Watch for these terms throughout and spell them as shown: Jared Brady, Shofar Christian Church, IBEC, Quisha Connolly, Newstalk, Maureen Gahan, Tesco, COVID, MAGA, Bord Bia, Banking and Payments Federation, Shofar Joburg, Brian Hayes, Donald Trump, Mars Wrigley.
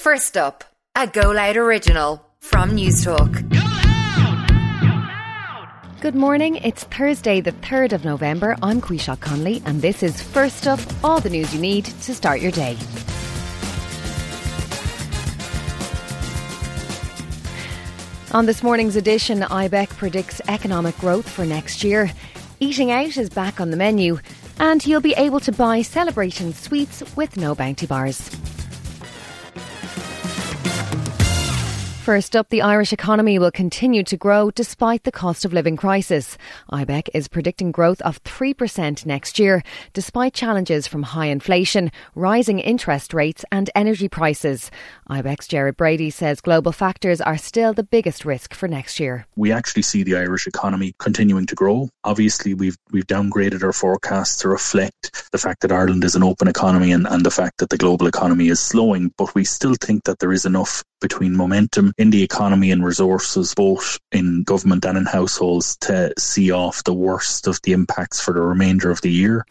First up, a Go Loud original from Newstalk. Go Loud! Good morning, it's Thursday the 3rd of November. I'm Quisha Connolly and this is First Up, all the news you need to start your day. On this morning's edition, IBEC predicts economic growth for next year. Eating out is back on the menu and you'll be able to buy celebration sweets with no bounty bars. First up, the Irish economy will continue to grow despite the cost of living crisis. IBEC is predicting growth of 3% next year, despite challenges from high inflation, rising interest rates and energy prices. IBEC's Jared Brady says global factors are still the biggest risk for next year. We actually see the Irish economy continuing to grow. Obviously, we've downgraded our forecasts to reflect the fact that Ireland is an open economy and the fact that the global economy is slowing, but we still think that there is enough between momentum in the economy and resources, both in government and in households, to see off the worst of the impacts for the remainder of the year.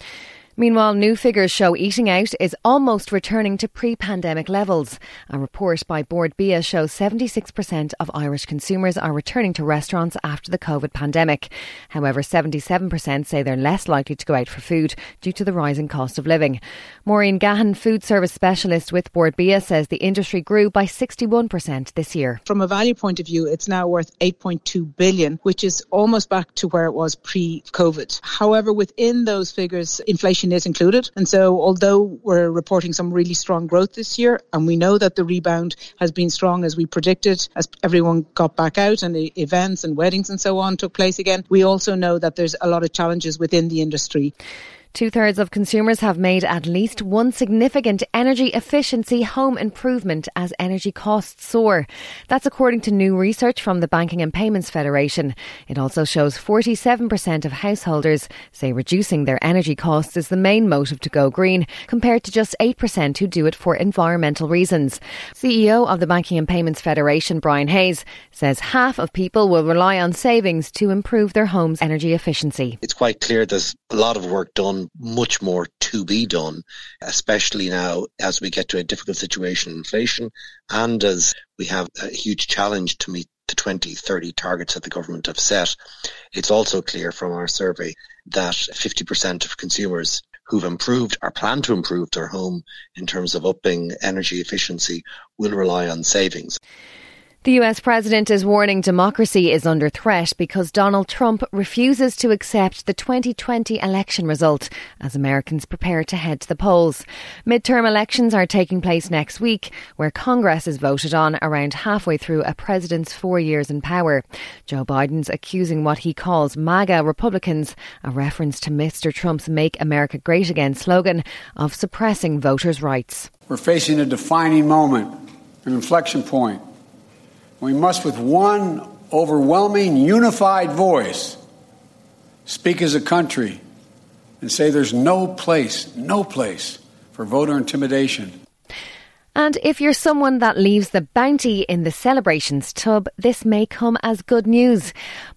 Meanwhile, new figures show eating out is almost returning to pre-pandemic levels. A report by Bord Bia shows 76% of Irish consumers are returning to restaurants after the COVID pandemic. However, 77% say they're less likely to go out for food due to the rising cost of living. Maureen Gahan, food service specialist with Bord Bia, says the industry grew by 61% this year. From a value point of view, it's now worth 8.2 billion, which is almost back to where it was pre-COVID. However, within those figures, inflation is included, and so although we're reporting some really strong growth this year and we know that the rebound has been strong as we predicted as everyone got back out and the events and weddings and so on took place again, we also know that there's a lot of challenges within the industry. Two-thirds of consumers have made at least one significant energy efficiency home improvement as energy costs soar. That's according to new research from the Banking and Payments Federation. It also shows 47% of householders say reducing their energy costs is the main motive to go green, compared to just 8% who do it for environmental reasons. CEO of the Banking and Payments Federation, Brian Hayes, says half of people will rely on savings to improve their home's energy efficiency. It's quite clear there's a lot of work done, much more to be done, especially now as we get to a difficult situation in inflation and as we have a huge challenge to meet the 2030 targets that the government have set. It's also clear from our survey that 50% of consumers who've improved or plan to improve their home in terms of upping energy efficiency will rely on savings. The US president is warning democracy is under threat because Donald Trump refuses to accept the 2020 election result as Americans prepare to head to the polls. Midterm elections are taking place next week, where Congress is voted on around halfway through a president's 4 years in power. Joe Biden's accusing what he calls MAGA Republicans, a reference to Mr. Trump's Make America Great Again slogan, of suppressing voters' rights. We're facing a defining moment, an inflection point. We must, with one overwhelming, unified voice, speak as a country and say there's no place for voter intimidation. And if you're someone that leaves the bounty in the celebrations tub, this may come as good news.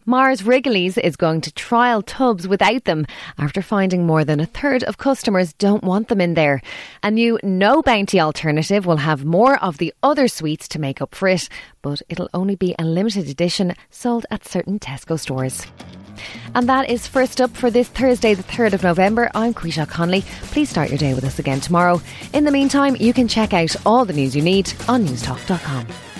Mars Wrigley's is going to trial tubs without them after finding more than a third of customers don't want them in there. A new no bounty alternative will have more of the other sweets to make up for it, but it'll only be a limited edition sold at certain Tesco stores. And that is First Up for this Thursday, the 3rd of November. I'm Quisha Connolly. Please start your day with us again tomorrow. In the meantime, you can check out all the news you need on newstalk.com.